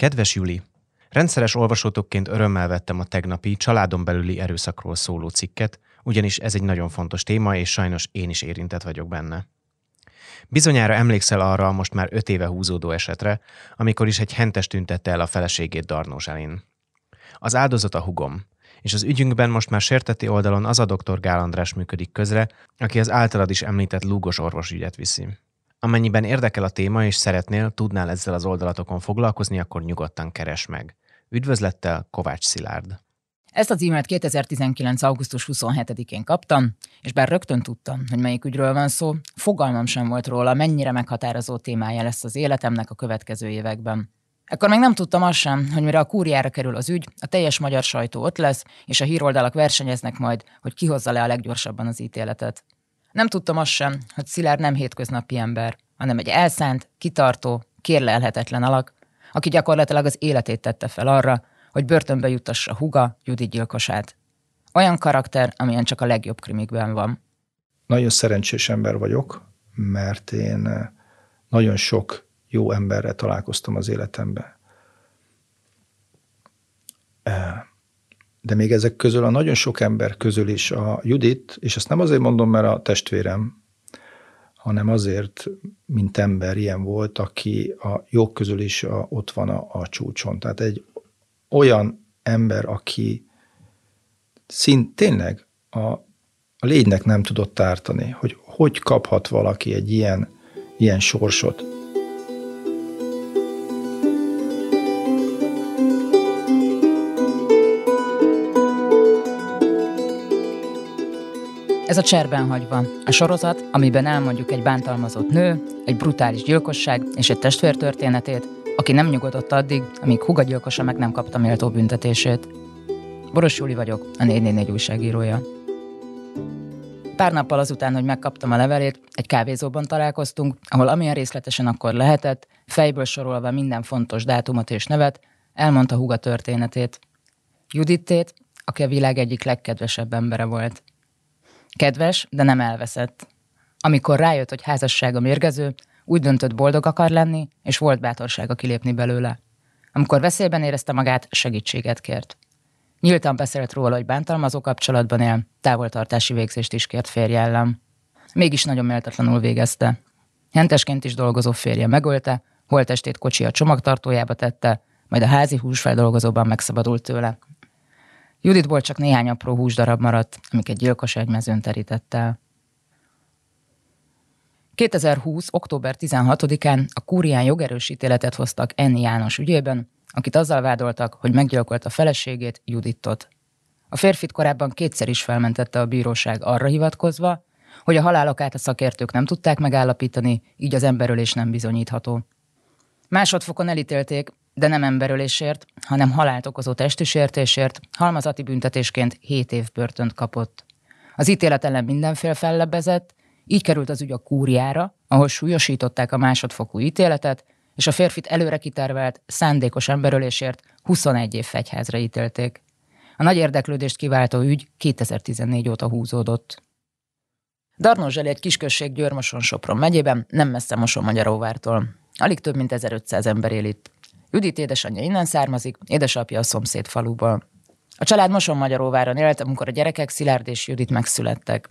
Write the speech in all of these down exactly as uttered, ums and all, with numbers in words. Kedves Juli! Rendszeres olvasótokként örömmel vettem a tegnapi családon belüli erőszakról szóló cikket, ugyanis ez egy nagyon fontos téma, és sajnos én is érintett vagyok benne. Bizonyára emlékszel arra a most már öt éve húzódó esetre, amikor is egy hentes tüntette el a feleségét Darnózselin. Az áldozat a hugom, és az ügyünkben most már sérteti oldalon az a doktor Gál András működik közre, aki az általad is említett lúgos orvosügyet viszi. Amennyiben érdekel a téma és szeretnél, tudnál ezzel az oldalatokon foglalkozni, akkor nyugodtan keresd meg. Üdvözlettel, Kovács Szilárd. Ezt az e-mailt kétezer-tizenkilenc augusztus huszonhetedikén kaptam, és bár rögtön tudtam, hogy melyik ügyről van szó, fogalmam sem volt róla, mennyire meghatározó témája lesz az életemnek a következő években. Ekkor még nem tudtam azt sem, hogy mire a kúriára kerül az ügy, a teljes magyar sajtó ott lesz, és a híroldalak versenyeznek majd, hogy ki hozza le a leggyorsabban az ítéletet. Nem tudtam azt sem, hogy Szilárd nem hétköznapi ember, hanem egy elszánt, kitartó, kérlelhetetlen alak, aki gyakorlatilag az életét tette fel arra, hogy börtönbe juttassa húga, Judi gyilkosát. Olyan karakter, amilyen csak a legjobb krimikben van. Nagyon szerencsés ember vagyok, mert én nagyon sok jó emberrel találkoztam az életemben. De még ezek közül, a nagyon sok ember közül is a Judit, és ezt nem azért mondom, mert a testvérem, hanem azért, mint ember ilyen volt, aki a jók közül is a, ott van a, a csúcson. Tehát egy olyan ember, aki szintén a, a légynek nem tudott ártani, hogy hogy kaphat valaki egy ilyen, ilyen sorsot. Ez a Cserbenhagyva, a sorozat, amiben elmondjuk egy bántalmazott nő, egy brutális gyilkosság és egy testvér történetét, aki nem nyugodott addig, amíg húga gyilkosa meg nem kapta méltó büntetését. Boros Júli vagyok, a négy négy négy újságírója. Pár nappal azután, hogy megkaptam a levelét, egy kávézóban találkoztunk, ahol amilyen részletesen akkor lehetett, fejből sorolva minden fontos dátumot és nevet, elmondta húga történetét. Juditét, aki a világ egyik legkedvesebb embere volt. Kedves, de nem elveszett. Amikor rájött, hogy házassága mérgező, úgy döntött, boldog akar lenni, és volt bátorsága kilépni belőle. Amikor veszélyben érezte magát, segítséget kért. Nyíltan beszélt róla, hogy bántalmazó kapcsolatban él, távoltartási végzést is kért férje ellen. Mégis nagyon méltatlanul végezte. Hentesként is dolgozó férje megölte, holttestét kocsi a csomagtartójába tette, majd a házi húsfeldolgozóban megszabadult tőle. Juditból csak néhány apró húsdarab maradt, amiket gyilkos agymezőn terített el. kétezer-húsz október tizenhatodikán a kúrián jogerős ítéletet hoztak Enni János ügyében, akit azzal vádoltak, hogy meggyilkolta a feleségét, Juditot. A férfit korábban kétszer is felmentette a bíróság arra hivatkozva, hogy a halál okát a szakértők nem tudták megállapítani, így az emberölés nem bizonyítható. Másodfokon elítélték, de nem emberölésért, hanem halált okozó testi sértésért, halmazati büntetésként hét év börtönt kapott. Az ítélet ellen mindenfél fellebbezett, így került az ügy a kúriára, ahol súlyosították a másodfokú ítéletet, és a férfit előre kitervelt, szándékos emberölésért huszonegy év fegyházra ítélték. A nagy érdeklődést kiváltó ügy kétezer-tizennégy óta húzódott. Darnózseli egy kisközség Győr, Moson-Sopron megyében, nem messze Moson-Magyaróvártól. Alig több mint ezerötszáz ember él itt. Judit édesanyja innen származik, édesapja a szomszéd faluból. A család Moson-Magyaróváron élt, amikor a gyerekek, Szilárd és Judit megszülettek.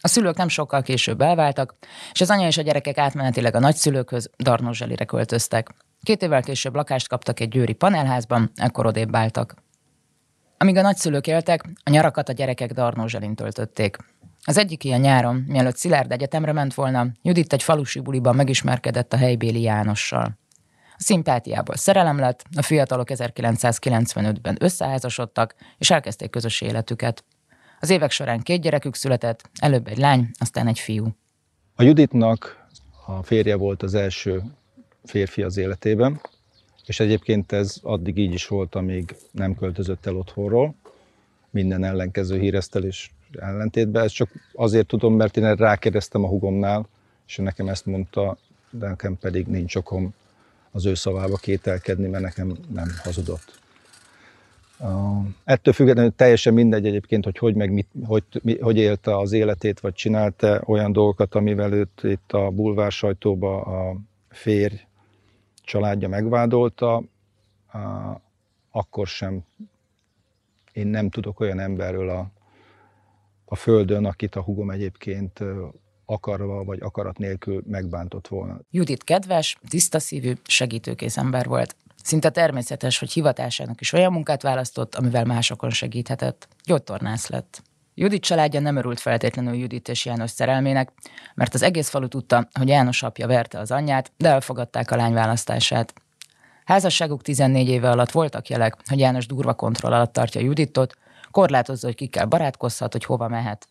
A szülők nem sokkal később elváltak, és az anya és a gyerekek átmenetileg a nagyszülőkhöz, Darnózselire költöztek. Két évvel később lakást kaptak egy győri panelházban, ekkor odébb álltak. Amíg a nagyszülők éltek, a nyarakat a gyerekek Darnózselin töltötték. Az egyik ilyen nyáron, mielőtt Szilárd egyetemre ment volna, Judit egy falusi buliban megismerkedett a helybéli Jánossal. A szimpátiából szerelem lett, a fiatalok ezerkilencszázkilencvenötben összeházasodtak, és elkezdték közös életüket. Az évek során két gyerekük született, előbb egy lány, aztán egy fiú. A Juditnak a férje volt az első férfi az életében, és egyébként ez addig így is volt, amíg nem költözött el otthonról, minden ellenkező híresztelés ellentétben. Ezt csak azért tudom, mert én rákérdeztem a hugomnál, és nekem ezt mondta, de nekem pedig nincs okom az ő szavába kételkedni, mert nekem nem hazudott. Uh, ettől függetlenül teljesen mindegy egyébként, hogy hogy, meg mit, hogy, mi, hogy élte az életét, vagy csinálta olyan dolgokat, amivel őt itt a bulvársajtóba a férj családja megvádolta. akkor sem én nem tudok olyan emberről a, a földön, akit a húgom egyébként akarva vagy akarat nélkül megbántott volna. Judit kedves, tisztaszívű, segítőkész ember volt. Szinte természetes, hogy hivatásának is olyan munkát választott, amivel másokon segíthetett. Gyógytornász lett. Judit családja nem örült feltétlenül Judit és János szerelmének, mert az egész falu tudta, hogy János apja verte az anyját, de elfogadták a lány választását. Házasságuk tizennégy éve alatt voltak jelek, hogy János durva kontroll alatt tartja Juditot, korlátozza, hogy kikkel barátkozhat, hogy hova mehet.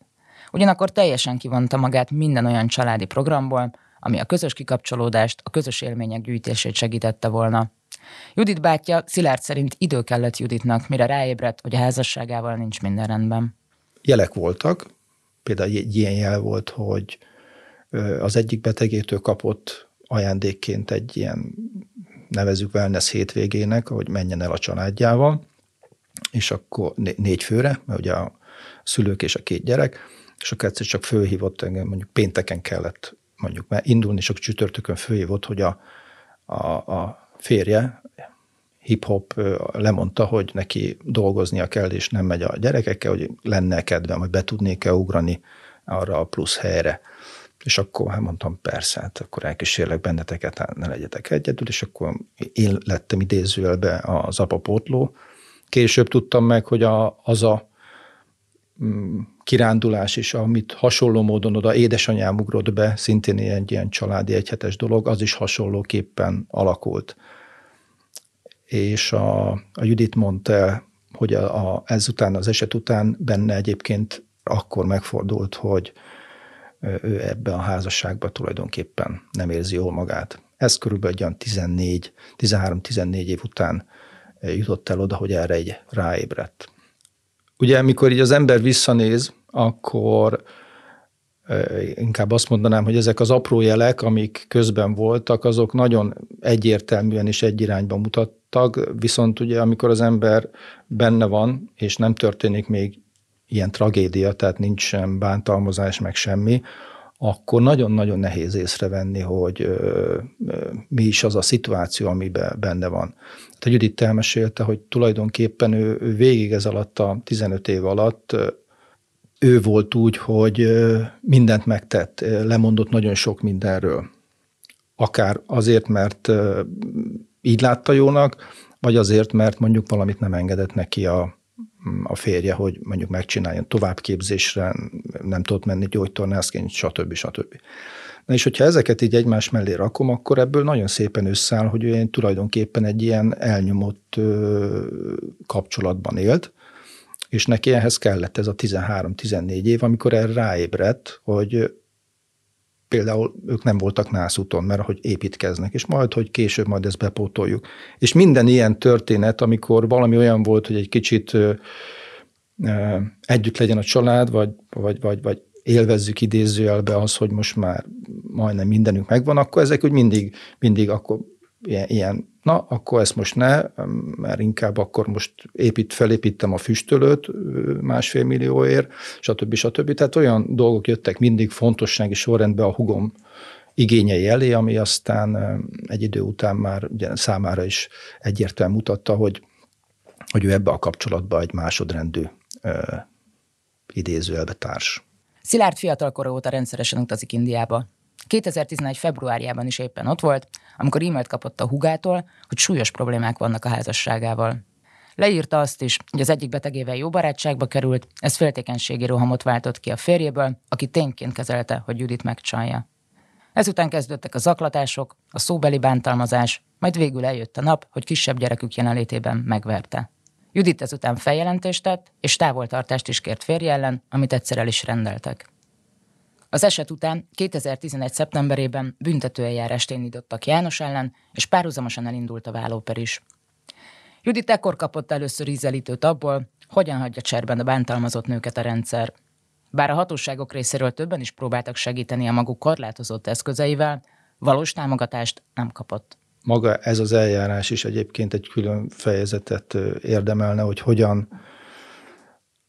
Ugyanakkor teljesen kivonta magát minden olyan családi programból, ami a közös kikapcsolódást, a közös élmények gyűjtését segítette volna. Judit bátyja Szilárd szerint idő kellett Juditnak, mire ráébredt, hogy a házasságával nincs minden rendben. Jelek voltak, például egy ilyen jel volt, hogy az egyik betegétől kapott ajándékként egy ilyen, nevezzük wellness hétvégének, hogy menjen el a családjával, és akkor né- négy főre, mert ugye a szülők és a két gyerek, és akkor egyszer csak fölhívott engem, mondjuk pénteken kellett mondjuk már indulni, és akkor csütörtökön fölhívott, hogy a, a, a férje, hip-hop lemondta, hogy neki dolgoznia kell, és nem megy a gyerekekkel, hogy lenne kedvem, hogy be tudnék-e ugrani arra a plusz helyre. És akkor hát mondtam, persze, hát akkor elkísérlek benneteket, hát ne legyetek egyedül, és akkor én lettem idézőjelbe az apapótló. Később tudtam meg, hogy a, az a mm, kirándulás is, amit hasonló módon oda édesanyám ugrott be, szintén egy ilyen családi egyhetes dolog, az is hasonlóképpen alakult. És a, a Judit mondta el, hogy a, a, ezután, az eset után benne egyébként akkor megfordult, hogy ő ebben a házasságban tulajdonképpen nem érzi jól magát. Ez körülbelül egy olyan tizennégy, tizenhárom-tizennégy év után jutott el oda, hogy erre így ráébredt. Ugye, amikor így az ember visszanéz, akkor inkább azt mondanám, hogy ezek az apró jelek, amik közben voltak, azok nagyon egyértelműen és egy irányba mutattak, viszont ugye, amikor az ember benne van, és nem történik még ilyen tragédia, tehát nincs sem bántalmazás, meg semmi, akkor nagyon-nagyon nehéz észrevenni, hogy ö, ö, mi is az a szituáció, amiben benne van. Hát a Judit elmesélte, hogy tulajdonképpen ő, ő végig ez alatt a tizenöt év alatt ő volt úgy, hogy mindent megtett, lemondott nagyon sok mindenről. Akár azért, mert így látta jónak, vagy azért, mert mondjuk valamit nem engedett neki a a férje, hogy mondjuk megcsináljon továbbképzésre, nem tudott menni gyógytornászként, stb. stb. Na és hogyha ezeket így egymás mellé rakom, akkor ebből nagyon szépen összeáll, hogy ő tulajdonképpen egy ilyen elnyomott kapcsolatban élt, és neki ehhez kellett ez a tizenhárom-tizennégy év, amikor erre ráébredt, hogy például ők nem voltak nászúton, mert hogy építkeznek, és majd, hogy később majd ezt bepótoljuk. És minden ilyen történet, amikor valami olyan volt, hogy egy kicsit ö, ö, együtt legyen a család, vagy, vagy, vagy, vagy élvezzük idézőjelbe az, hogy most már majdnem mindenünk megvan, akkor ezek úgy mindig, mindig akkor ilyen, ilyen, na, akkor ezt most ne, mert inkább akkor most épít, felépítem a füstölőt másfél millióért, stb. stb. Tehát olyan dolgok jöttek mindig fontossági sorrendben a hugom igényei elé, ami aztán egy idő után már ugye, számára is egyértelműen mutatta, hogy, hogy ő ebbe a kapcsolatba egy másodrendű ö, idézőjelbe társ. Szilárd fiatalkora óta rendszeresen utazik Indiába. kétezer-tizenegy. februárjában is éppen ott volt, amikor e-mailt kapott a húgától, hogy súlyos problémák vannak a házasságával. Leírta azt is, hogy az egyik betegével jó barátságba került, ez féltékenységi rohamot váltott ki a férjéből, aki tényként kezelte, hogy Judit megcsalja. Ezután kezdődtek a zaklatások, a szóbeli bántalmazás, majd végül eljött a nap, hogy kisebb gyerekük jelenlétében megverte. Judit ezután feljelentést tett, és távoltartást is kért férje ellen, amit egyszer el is rendeltek. Az eset után kétezer-tizenegy. szeptemberében büntetőeljárást indítottak János ellen, és párhuzamosan elindult a vállóper is. Judit ekkor kapott először ízelítőt abból, hogyan hagyja cserben a bántalmazott nőket a rendszer. Bár a hatóságok részéről többen is próbáltak segíteni a maguk korlátozott eszközeivel, valós támogatást nem kapott. Maga ez az eljárás is egyébként egy külön fejezetet érdemelne, hogy hogyan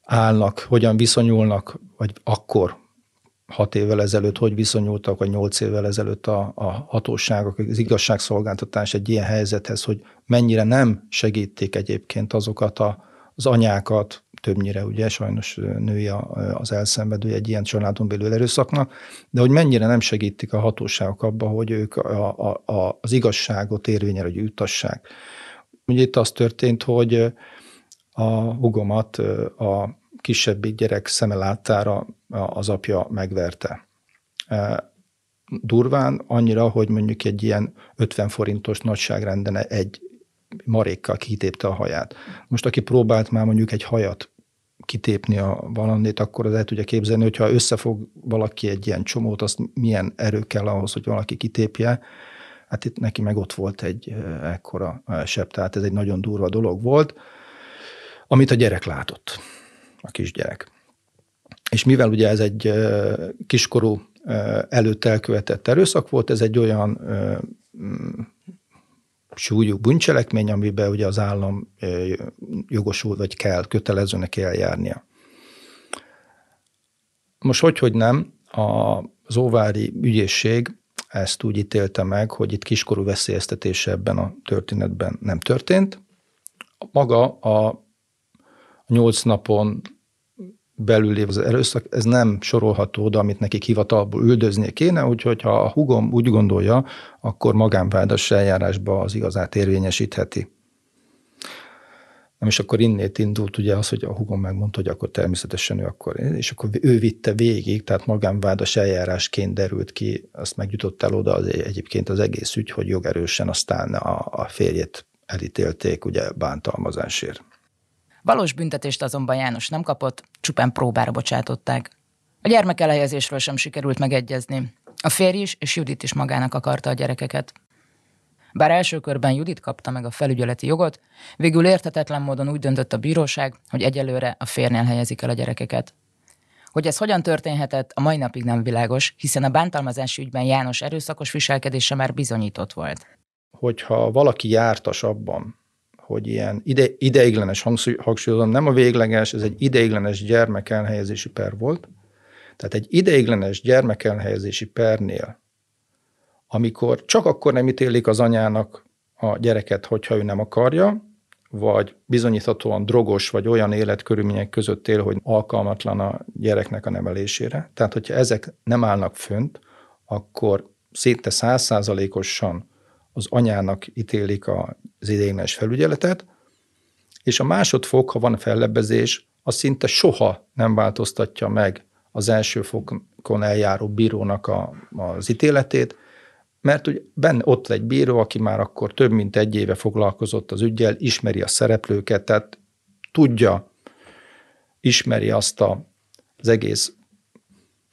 állnak, hogyan viszonyulnak, vagy akkor hat évvel ezelőtt, hogy viszonyultak, vagy nyolc évvel ezelőtt a, a hatóságok, az igazságszolgáltatás egy ilyen helyzethez, hogy mennyire nem segítik egyébként azokat a, az anyákat, többnyire ugye sajnos női az elszenvedő egy ilyen családon belül erőszaknak, de hogy mennyire nem segítik a hatóságok abba, hogy ők a, a, a, az igazságot érvényre juttassák. Ugye itt az történt, hogy a hugomat a kisebbik gyerek szemelátára az apja megverte. Durván annyira, hogy mondjuk egy ilyen ötven forintos nagyságrenden egy marékkal kitépte a haját. Most aki próbált már mondjuk egy hajat kitépni a valamit, akkor az el tudja képzelni, hogyha összefog valaki egy ilyen csomót, azt milyen erő kell ahhoz, hogy valaki kitépje. Hát itt neki meg ott volt egy ekkora sebb, tehát ez egy nagyon durva dolog volt, amit a gyerek látott, a kisgyerek. És mivel ugye ez egy kiskorú előtt elkövetett erőszak volt, ez egy olyan súlyú bűncselekmény, amiben ugye az állam jogosult, vagy kell, kötelezőnek eljárnia. Most hogy, hogy nem, az Óvári Ügyészség ezt úgy ítélte meg, hogy itt kiskorú veszélyeztetése ebben a történetben nem történt. Maga a nyolc napon belül az erőszak, ez nem sorolható oda, amit nekik hivatalból üldöznie kéne, úgyhogy ha a húgom úgy gondolja, akkor magánvádas eljárásba az igazát érvényesítheti. Nem, és akkor innét indult ugye az, hogy a húgom megmondta, hogy akkor természetesen ő akkor, és akkor ő vitte végig, tehát magánvádas eljárásként derült ki, azt megjutott el oda az, egyébként az egész ügy, hogy jogerősen aztán a, a férjét elítélték ugye bántalmazásért. Valós büntetést azonban János nem kapott, csupán próbára bocsátották. A gyermek elhelyezésről sem sikerült megegyezni. A férj is, és Judit is magának akarta a gyerekeket. Bár első körben Judit kapta meg a felügyeleti jogot, végül érthetetlen módon úgy döntött a bíróság, hogy egyelőre a férnél helyezik el a gyerekeket. Hogy ez hogyan történhetett, a mai napig nem világos, hiszen a bántalmazási ügyben János erőszakos viselkedése már bizonyított volt. Hogyha valaki jártas abban, hogy ilyen ide, ideiglenes, hangsúlyozom, nem a végleges, ez egy ideiglenes gyermekelhelyezési per volt. Tehát egy ideiglenes gyermekelhelyezési pernél, amikor csak akkor nem ítélik az anyának a gyereket, hogyha ő nem akarja, vagy bizonyíthatóan drogos, vagy olyan életkörülmények között él, hogy alkalmatlan a gyereknek a nevelésére. Tehát, hogyha ezek nem állnak fönt, akkor szinte száz százalékosan az anyának ítélik az ideiglenes felügyeletet, és a másodfok, ha van fellebbezés, az szinte soha nem változtatja meg az első fokon eljáró bírónak a, az ítéletét, mert ugye benne ott egy bíró, aki már akkor több mint egy éve foglalkozott az üggyel, ismeri a szereplőket, tehát tudja, ismeri azt a, az egész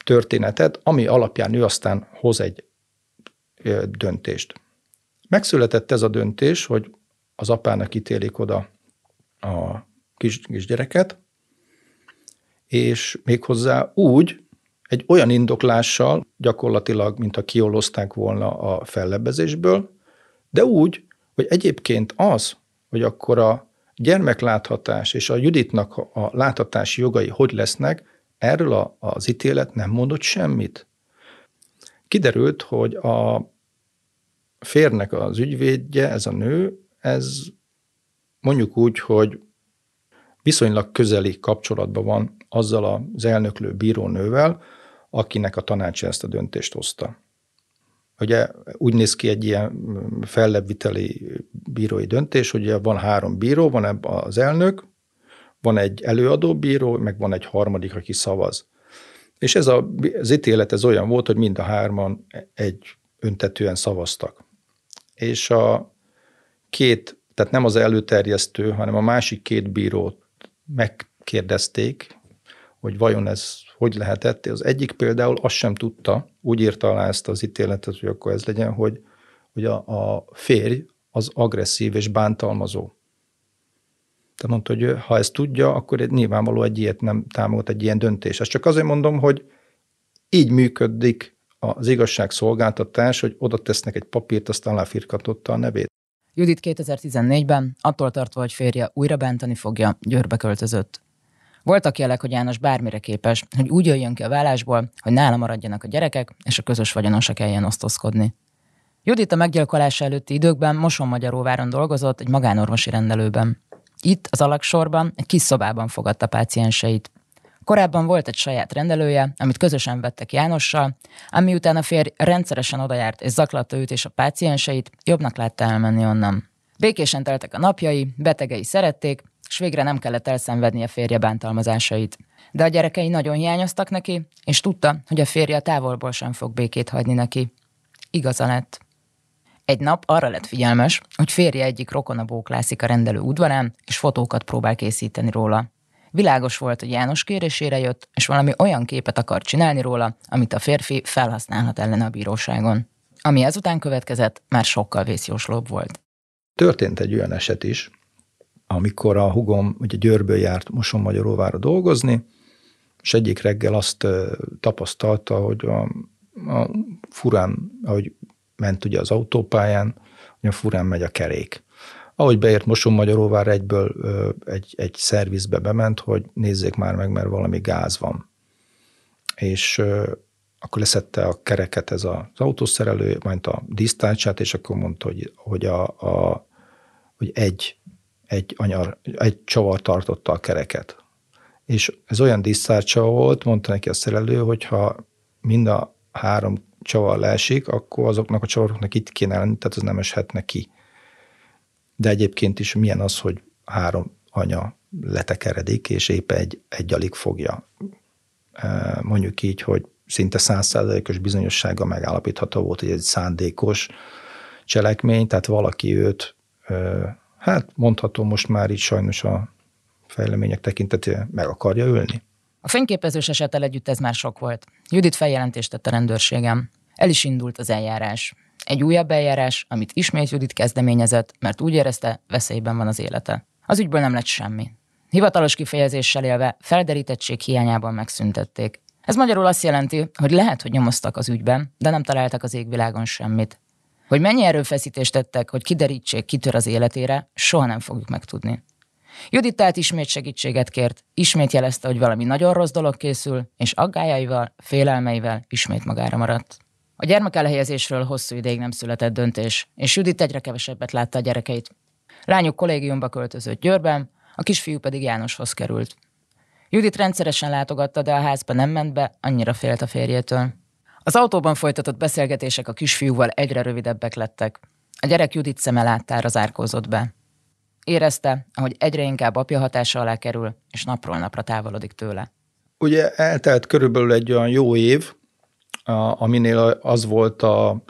történetet, ami alapján ő aztán hoz egy döntést. Megszületett ez a döntés, hogy az apának ítélik oda a kis, kisgyereket, és méghozzá úgy, egy olyan indoklással, gyakorlatilag, mintha kiolozták volna a fellebbezésből, de úgy, hogy egyébként az, hogy akkor a gyermekláthatás és a Juditnak a láthatási jogai hogy lesznek, erről a, az ítélet nem mondott semmit. Kiderült, hogy a férnek az ügyvédje, ez a nő, ez mondjuk úgy, hogy viszonylag közeli kapcsolatban van azzal az elnöklő bírónővel, akinek a tanácsa ezt a döntést hozta. Ugye úgy néz ki egy ilyen fellebbviteli bírói döntés, hogy van három bíró, van ebben az elnök, van egy előadó bíró, meg van egy harmadik, aki szavaz. És ez a, az ítélet ez olyan volt, hogy mind a hárman egy öntetően szavaztak. És a két, tehát nem az előterjesztő, hanem a másik két bírót megkérdezték, hogy vajon ez hogy lehetett. Az egyik például azt sem tudta, úgy írta alá ezt az ítéletet, hogy akkor ez legyen, hogy, hogy a, a férj az agresszív és bántalmazó. Tehát mondta, hogy ő, ha ezt tudja, akkor nyilvánvaló egy ilyet nem támogat, egy ilyen döntés. Ezt csak azért mondom, hogy így működik az igazságszolgáltatás, hogy oda tesznek egy papírt, aztán aláfirkatotta a nevét. Judit kétezer-tizennégyben, attól tartva, hogy férje újra bántani fogja, Győrbe költözött. Voltak jelek, hogy János bármire képes, hogy úgy jöjjön ki a vállásból, hogy nála maradjanak a gyerekek, és a közös vagyonon se kelljen osztozkodni. Judit a meggyilkolása előtti időkben Moson-Magyaróváron dolgozott egy magánorvosi rendelőben. Itt, az alagsorban, egy kis szobában fogadta pácienseit. Korábban volt egy saját rendelője, amit közösen vettek Jánossal, ám miután a férj rendszeresen odajárt és zaklatta őt és a pácienseit, jobbnak látta elmenni onnan. Békésen teltek a napjai, betegei szerették, és végre nem kellett elszenvedni a férje bántalmazásait. De a gyerekei nagyon hiányoztak neki, és tudta, hogy a férje távolból sem fog békét hagyni neki. Igaza lett. Egy nap arra lett figyelmes, hogy férje egyik rokona bóklászik a rendelő udvarán, és fotókat próbál készíteni róla. Világos volt, hogy János kérésére jött, és valami olyan képet akar csinálni róla, amit a férfi felhasználhat ellen a bíróságon. Ami ezután következett, már sokkal vészjóslóbb volt. Történt egy olyan eset is, amikor a hugom ugye Győrből járt Moson-Magyaróvárra dolgozni, és egyik reggel azt tapasztalta, hogy a, a furán, ahogy ment ugye az autópályán, hogy a furán megy a kerék. Ahogy beért Moson-Magyaróvár, egyből egy, egy szervizbe bement, hogy nézzék már meg, mert valami gáz van. És akkor leszette a kereket ez az autószerelő, majd a disztácsát, és akkor mondta, hogy, hogy, a, a, hogy egy, egy, anyar, egy csavar tartotta a kereket. És ez olyan disztácsa volt, mondta neki a szerelő, hogyha mind a három csavar leesik, akkor azoknak a csavaroknak itt kéne lenni, tehát az nem eshetne ki. De egyébként is milyen az, hogy három anya letekeredik, és épp egy, egy alig fogja. Mondjuk így, hogy szinte száz százalékos bizonyossággal megállapítható volt, hogy egy szándékos cselekmény, tehát valaki őt, hát mondhatom most már így sajnos a fejlemények tekintetében meg akarja ölni. A fényképezős esettel együtt ez már sok volt. Judit feljelentést tett a rendőrségem. El is indult az eljárás. Egy újabb eljárás, amit ismét Judit kezdeményezett, mert úgy érezte, veszélyben van az élete. Az ügyből nem lett semmi. Hivatalos kifejezéssel élve felderítettség hiányában megszüntették. Ez magyarul azt jelenti, hogy lehet, hogy nyomoztak az ügyben, de nem találtak az égvilágon semmit. Hogy mennyi erőfeszítést tettek, hogy kiderítsék, kitör az életére, soha nem fogjuk megtudni. Judit tehát ismét segítséget kért, ismét jelezte, hogy valami nagyon rossz dolog készül, és aggályaival, félelmeivel ismét magára maradt. A gyermekelhelyezésről hosszú ideig nem született döntés, és Judit egyre kevesebbet látta a gyerekeit. Lányuk kollégiumba költözött Győrben, a kisfiú pedig Jánoshoz került. Judit rendszeresen látogatta, de a házba nem ment be, annyira félt a férjétől. Az autóban folytatott beszélgetések a kisfiúval egyre rövidebbek lettek. A gyerek Judit szeme láttára zárkózott be. Érezte, ahogy egyre inkább apja hatása alá kerül, és napról napra távolodik tőle. Ugye eltelt körülbelül egy olyan jó év, A, aminél az volt a,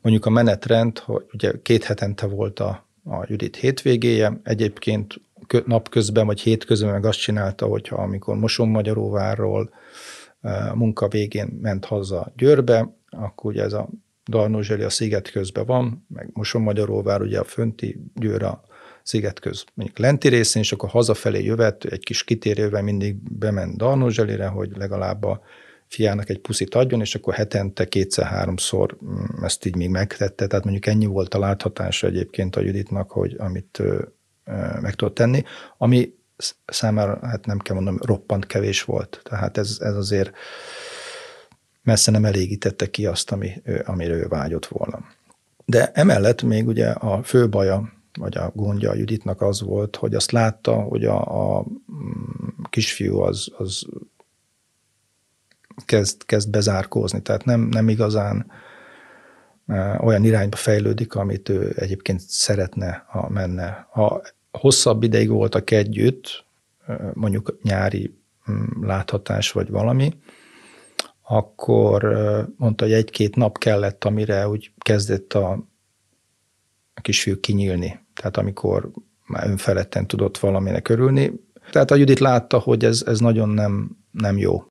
mondjuk a menetrend, hogy ugye két hetente volt a, a Judit hétvégéje, egyébként kö, napközben vagy hétközben meg azt csinálta, hogyha amikor Moson-Magyaróvárról e, munka végén ment haza Győrbe, akkor ugye ez a Darnózseli a Szigetközben van, meg Moson-Magyaróvár ugye a fönti, Győr a Szigetköz mondjuk lenti részén, és akkor hazafelé jövet, egy kis kitérővel mindig bement Darnózselire, hogy legalább a fiának egy puszit adjon, és akkor hetente kétszer-háromszor ezt így még megtette, tehát mondjuk ennyi volt a láthatása egyébként a Juditnak, hogy amit meg tudott tenni, ami számára, hát nem kell mondanom, roppant kevés volt, tehát ez, ez azért messze nem elégítette ki azt, ami, amire ő vágyott volna. De emellett még ugye a fő baja, vagy a gondja a Juditnak az volt, hogy azt látta, hogy a, a kisfiú az, az Kezd, kezd bezárkózni, tehát nem, nem igazán olyan irányba fejlődik, amit ő egyébként szeretne, ha menne. Ha hosszabb ideig voltak együtt, mondjuk nyári láthatás vagy valami, akkor mondta, hogy egy-két nap kellett, amire úgy kezdett a kisfiú kinyílni. Tehát amikor már önfeledten tudott valaminek örülni. Tehát a Judit látta, hogy ez, ez nagyon nem, nem jó.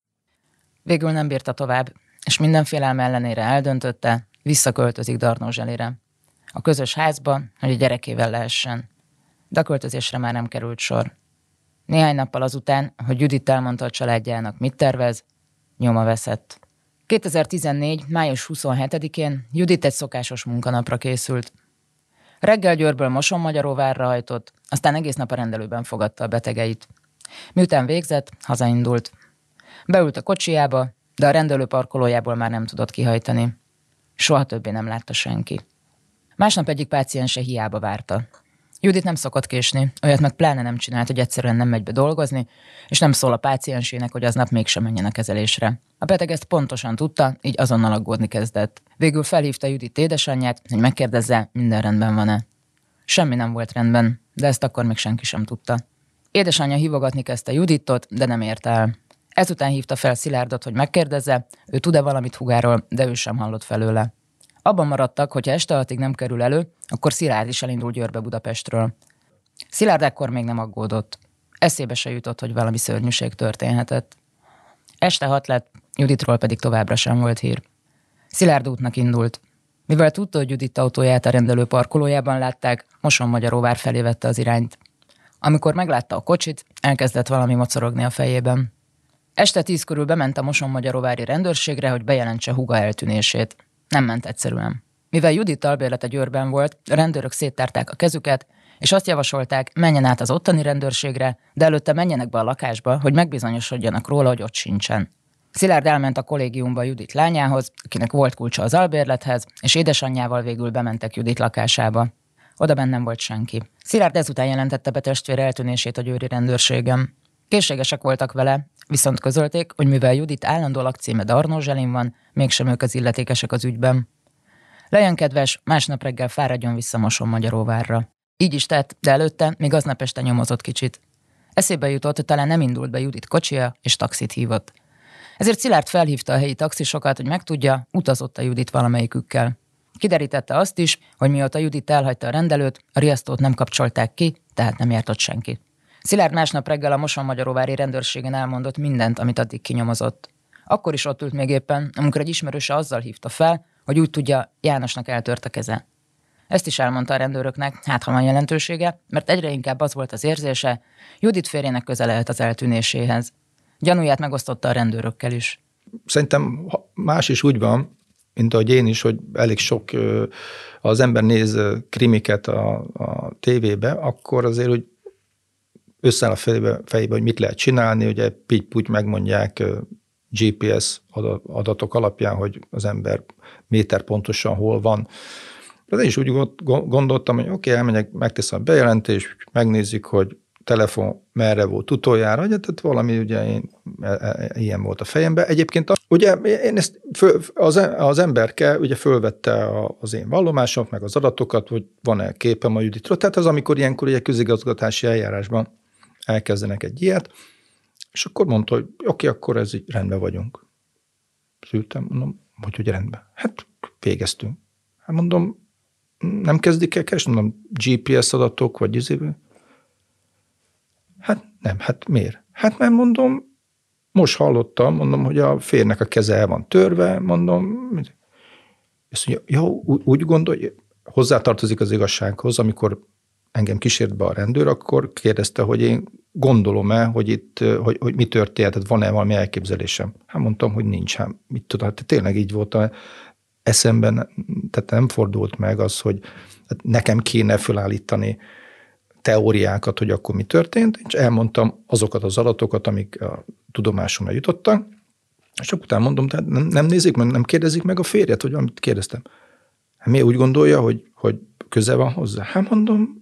Végül nem bírta tovább, és minden félelme ellenére eldöntötte, visszaköltözik Darnózselire. A közös házba, hogy a gyerekével lehessen. De a költözésre már nem került sor. Néhány nappal azután, hogy Judit elmondta a családjának, mit tervez, nyoma veszett. kétezer-tizennégy. május huszonhetedikén Judit egy szokásos munkanapra készült. Reggel Győrből Moson-Magyaróvárra hajtott, aztán egész nap a rendelőben fogadta a betegeit. Miután végzett, hazaindult. Beült a kocsijába, de a rendelő parkolójából már nem tudott kihajtani. Soha többé nem látta senki. Másnap egyik páciense hiába várta. Judit nem szokott késni, olyat meg pláne nem csinált, hogy egyszerűen nem megy be dolgozni, és nem szól a páciensének, hogy aznap mégsem menjen a kezelésre. A beteg ezt pontosan tudta, így azonnal aggódni kezdett. Végül felhívta Judit édesanyját, hogy megkérdezze, minden rendben van-e. Semmi nem volt rendben, de ezt akkor még senki sem tudta. Édesanyja hívogatni kezdte Juditot, de nem ért el. Ezután hívta fel Szilárdot, hogy megkérdezze, ő tud-e valamit hugáról, de ő sem hallott felőle. Abban maradtak, hogy ha este hatig nem kerül elő, akkor Szilárd is elindul Győrbe Budapestről. Szilárd ekkor még nem aggódott. Eszébe se jutott, hogy valami szörnyűség történhetett. Este hat lett, Juditról pedig továbbra sem volt hír. Szilárd útnak indult. Mivel tudta, hogy Judit autóját a rendelő parkolójában látták, Moson-Magyaróvár felé vette az irányt. Amikor meglátta a kocsit, elkezdett valami mocorogni a fejében. Este tíz körül bement a Moson-Magyaróvári rendőrségre, hogy bejelentse húga eltűnését. Nem ment egyszerűen. Mivel Judit albérlete Győrben volt, a rendőrök széttárták a kezüket, és azt javasolták, menjen át az ottani rendőrségre, de előtte menjenek be a lakásba, hogy megbizonyosodjanak róla, hogy ott sincsen. Szilárd elment a kollégiumba Judit lányához, akinek volt kulcsa az albérlethez, és édesanyjával végül bementek Judit lakásába. Oda bent nem volt senki. Szilárd ezután jelentette be testvére eltűnését a győri rendőrségen. Készségesek voltak vele, viszont közölték, hogy mivel Judit állandó lakcíme Darnózselin van, mégsem ők az illetékesek az ügyben. Legyen kedves, másnap reggel fáradjon vissza Moson-Magyaróvárra. Így is tett, de előtte még aznap este nyomozott kicsit. Eszébe jutott, hogy talán nem indult be Judit kocsija, és taxit hívott. Ezért Szilárd felhívta a helyi taxisokat, hogy megtudja, utazott a Judit valamelyikükkel. Kiderítette azt is, hogy mióta Judit elhagyta a rendelőt, a riasztót nem kapcsolták ki, tehát nem járt ott senki. Szilárd másnap reggel a Moson-Magyaróvári rendőrségen elmondott mindent, amit addig kinyomozott. Akkor is ott ült még éppen, amikor egy ismerőse azzal hívta fel, hogy úgy tudja, Jánosnak eltört a keze. Ezt is elmondta a rendőröknek, hát ha van jelentősége, mert egyre inkább az volt az érzése, Judit férjének köze lehet az eltűnéséhez. Gyanúját megosztotta a rendőrökkel is. Szerintem más is úgy van, mint ahogy én is, hogy elég sok, ha az ember néz krimiket a, a tévébe, akkor azért, hogy összeáll a fejébe, fejébe, hogy mit lehet csinálni, ugye pitty-putty megmondják gé pé es adatok alapján, hogy az ember méter pontosan hol van. De én is úgy gondoltam, hogy oké, okay, elmegyek, megteszem a bejelentést, megnézzük, hogy telefon merre volt utoljára, ugye, tehát valami ugye én, ilyen volt a fejemben. Egyébként az, ugye én ezt föl, az, az emberke ugye fölvette a, az én vallomásomat, meg az adatokat, hogy van-e képem a Juditról. Tehát az, amikor ilyenkor egy közigazgatási eljárásban elkezdenek egy ilyet, és akkor mondta, hogy oké, okay, akkor ez így rendben vagyunk. Szültem, mondom, hogy ugye rendben. Hát végeztünk. Hát mondom, nem kezdik el keresni, mondom, gé pé es adatok, vagy izébe. Hát nem, hát miért? Hát mert mondom, most hallottam, mondom, hogy a férnek a keze el van törve, mondom, és mondja, ja, úgy gondolja, hozzátartozik az igazsághoz, amikor engem kísért be a rendőr, akkor kérdezte, hogy én gondolom-e, hogy itt, hogy, hogy mi történt, van-e valami elképzelésem? Hát mondtam, hogy nincs, hát mit tudom, hát tényleg így volt a eszemben, tehát nem fordult meg az, hogy nekem kéne felállítani teóriákat, hogy akkor mi történt, és elmondtam azokat az adatokat, amik a tudomásomra jutottak, és akkor utána mondom, tehát nem, nem nézik meg, nem kérdezik meg a férjet, hogy amit kérdeztem. Hát miért úgy gondolja, hogy, hogy köze van hozzá? Hát mondom,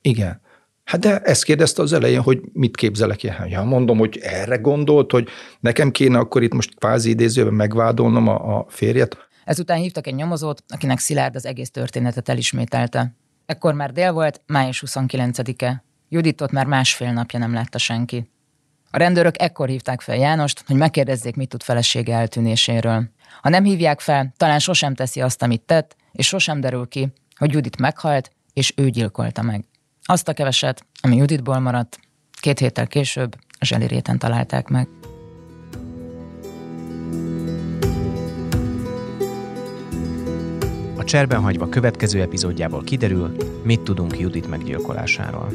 igen. Hát de ezt kérdezte az elején, hogy mit képzelek ilyen. Ja, mondom, hogy erre gondolt, hogy nekem kéne akkor itt most kvázi idézőben megvádolnom a, a férjet. Ezután hívtak egy nyomozót, akinek Szilárd az egész történetet elismételte. Ekkor már dél volt, május huszonkilencedike. Juditot már másfél napja nem látta senki. A rendőrök ekkor hívták fel Jánost, hogy megkérdezzék, mit tud felesége eltűnéséről. Ha nem hívják fel, talán sosem teszi azt, amit tett, és sosem derül ki, hogy Judit meghalt, és ő gyilkolta meg. Azt a keveset, ami Juditból maradt, két héttel később Zseli réten találták meg. Cserbenhagyva következő epizódjából kiderül, mit tudunk Judit meggyilkolásáról.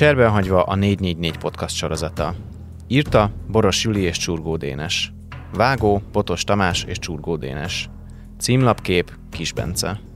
Cserbenhagyva a négy négy négy podcast sorozata. Írta Boros Júli és Csurgó Dénes. Vágó Botos Tamás és Csurgó Dénes. Címlapkép Kis Bence.